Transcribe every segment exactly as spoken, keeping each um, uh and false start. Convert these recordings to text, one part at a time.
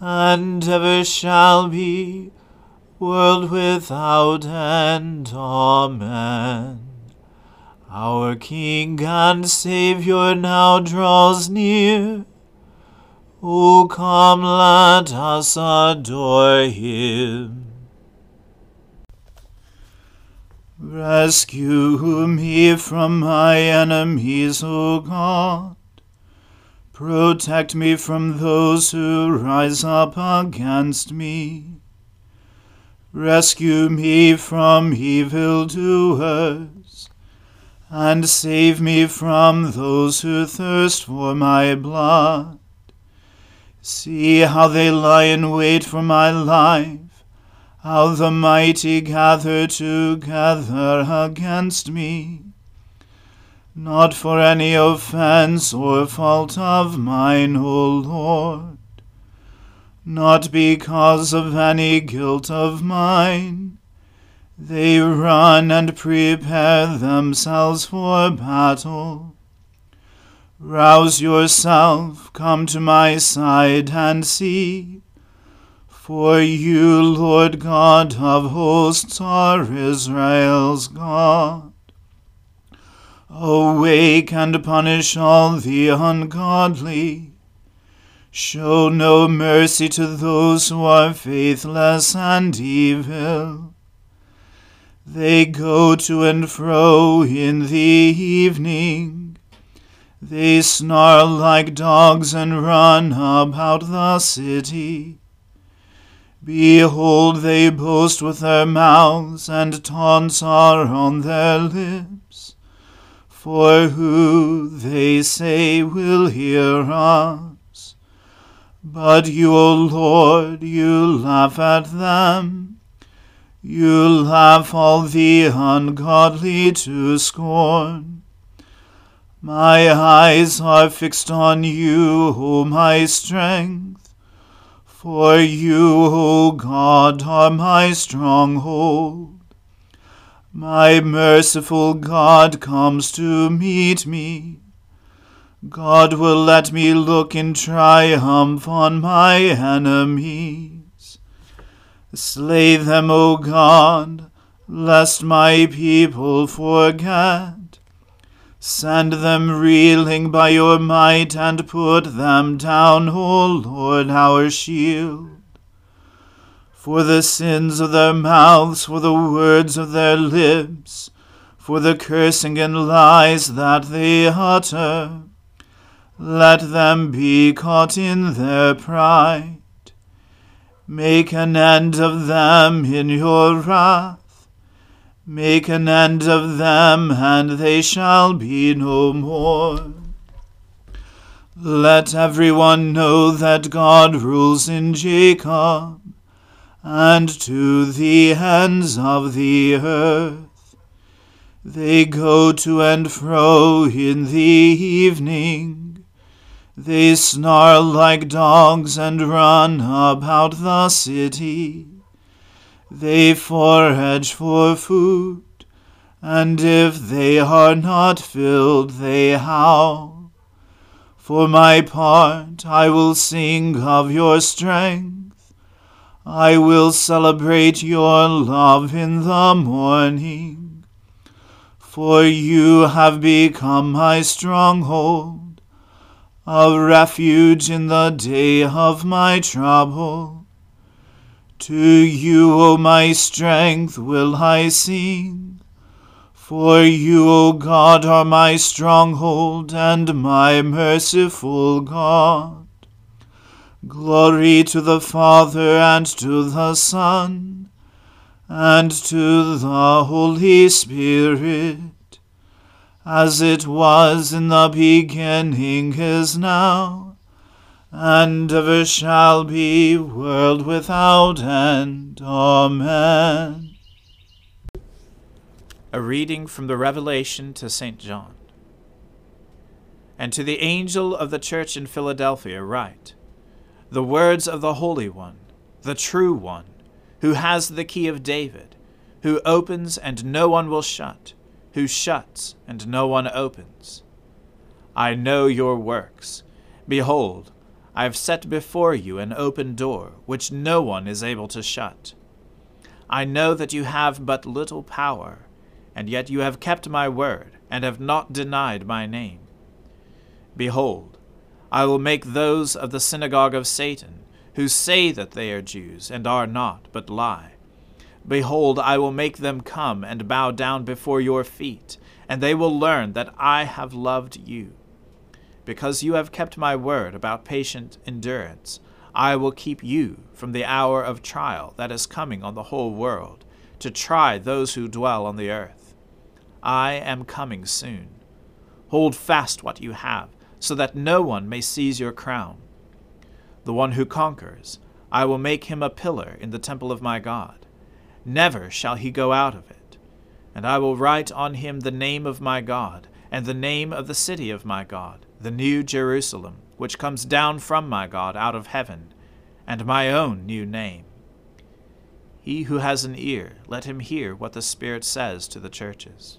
and ever shall be, world without end. Amen. Our King and Saviour now draws near. O come, let us adore him. Rescue me from my enemies, O God. Protect me from those who rise up against me. Rescue me from evildoers, and save me from those who thirst for my blood. See how they lie in wait for my life, how the mighty gather together against me. Not for any offence or fault of mine, O Lord, not because of any guilt of mine. They run and prepare themselves for battle. Rouse yourself, come to my side and see, for you, Lord God of hosts, are Israel's God. Awake and punish all the ungodly. Show no mercy to those who are faithless and evil. They go to and fro in the evening. They snarl like dogs and run about the city. Behold, they boast with their mouths, and taunts are on their lips. For who, they say, will hear us? But you, O Lord, you laugh at them. You laugh all the ungodly to scorn. My eyes are fixed on you, O my strength, for you, O God, are my stronghold. My merciful God comes to meet me. God will let me look in triumph on my enemies. Slay them, O God, lest my people forget. Send them reeling by your might, and put them down, O Lord, our shield. For the sins of their mouths, for the words of their lips, for the cursing and lies that they utter, let them be caught in their pride. Make an end of them in your wrath. Make an end of them, and they shall be no more. Let everyone know that God rules in Jacob, and to the ends of the earth. They go to and fro in the evening. They snarl like dogs and run about the city. They forage for food, and if they are not filled, they howl. For my part, I will sing of your strength. I will celebrate your love in the morning. For you have become my stronghold, a refuge in the day of my trouble. To you, O my strength, will I sing, for you, O God, are my stronghold and my merciful God. Glory to the Father, and to the Son, and to the Holy Spirit, as it was in the beginning is now, and ever shall be, world without end. Amen. A reading from the Revelation to Saint John. And to the angel of the church in Philadelphia write, The words of the Holy One, the True One, who has the key of David, who opens and no one will shut, who shuts and no one opens. I know your works. Behold, I have set before you an open door, which no one is able to shut. I know that you have but little power, and yet you have kept my word, and have not denied my name. Behold, I will make those of the synagogue of Satan, who say that they are Jews, and are not, but lie. Behold, I will make them come and bow down before your feet, and they will learn that I have loved you. Because you have kept my word about patient endurance, I will keep you from the hour of trial that is coming on the whole world, to try those who dwell on the earth. I am coming soon. Hold fast what you have, so that no one may seize your crown. The one who conquers, I will make him a pillar in the temple of my God. Never shall he go out of it. And I will write on him the name of my God, and the name of the city of my God, the new Jerusalem, which comes down from my God out of heaven, and my own new name. He who has an ear, let him hear what the Spirit says to the churches.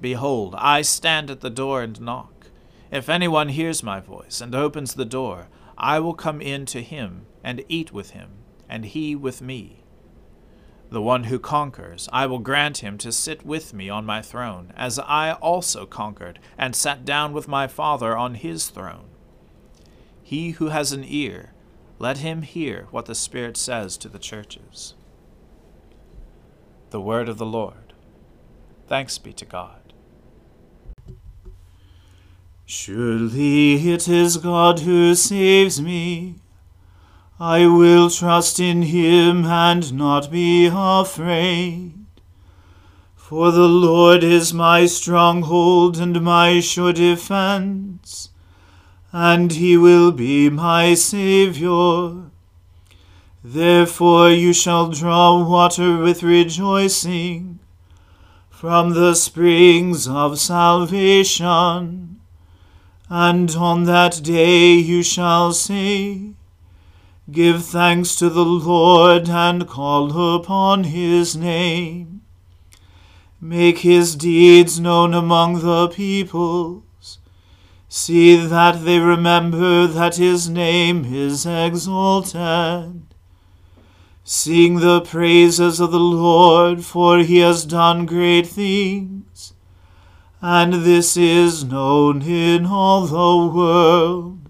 Behold, I stand at the door and knock. If anyone hears my voice and opens the door, I will come in to him and eat with him, and he with me. The one who conquers, I will grant him to sit with me on my throne, as I also conquered and sat down with my Father on his throne. He who has an ear, let him hear what the Spirit says to the churches. The word of the Lord. Thanks be to God. Surely it is God who saves me. I will trust in him and not be afraid. For the Lord is my stronghold and my sure defense, and he will be my Saviour. Therefore you shall draw water with rejoicing from the springs of salvation. And on that day you shall say, Give thanks to the Lord and call upon his name. Make his deeds known among the peoples. See that they remember that his name is exalted. Sing the praises of the Lord, for he has done great things, and this is known in all the world.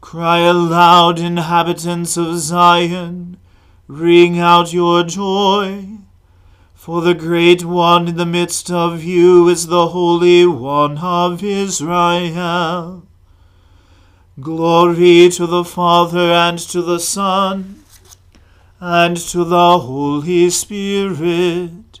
Cry aloud, inhabitants of Zion, ring out your joy, for the great one in the midst of you is the Holy One of Israel. Glory to the Father, and to the Son, and to the Holy Spirit,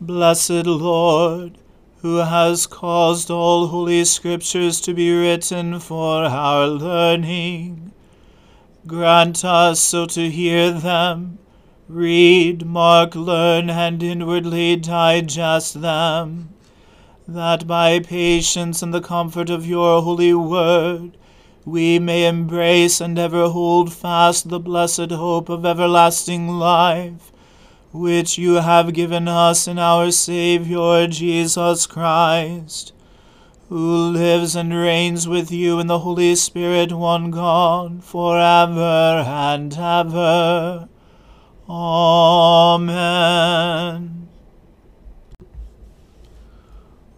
Blessed Lord, who has caused all holy scriptures to be written for our learning, grant us so to hear them, read, mark, learn, and inwardly digest them, that by patience and the comfort of your holy word we may embrace and ever hold fast the blessed hope of everlasting life, which you have given us in our Saviour Jesus Christ, who lives and reigns with you in the Holy Spirit, one God, for ever and ever. Amen.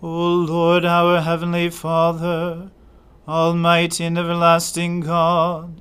O Lord, our heavenly Father, almighty and everlasting God,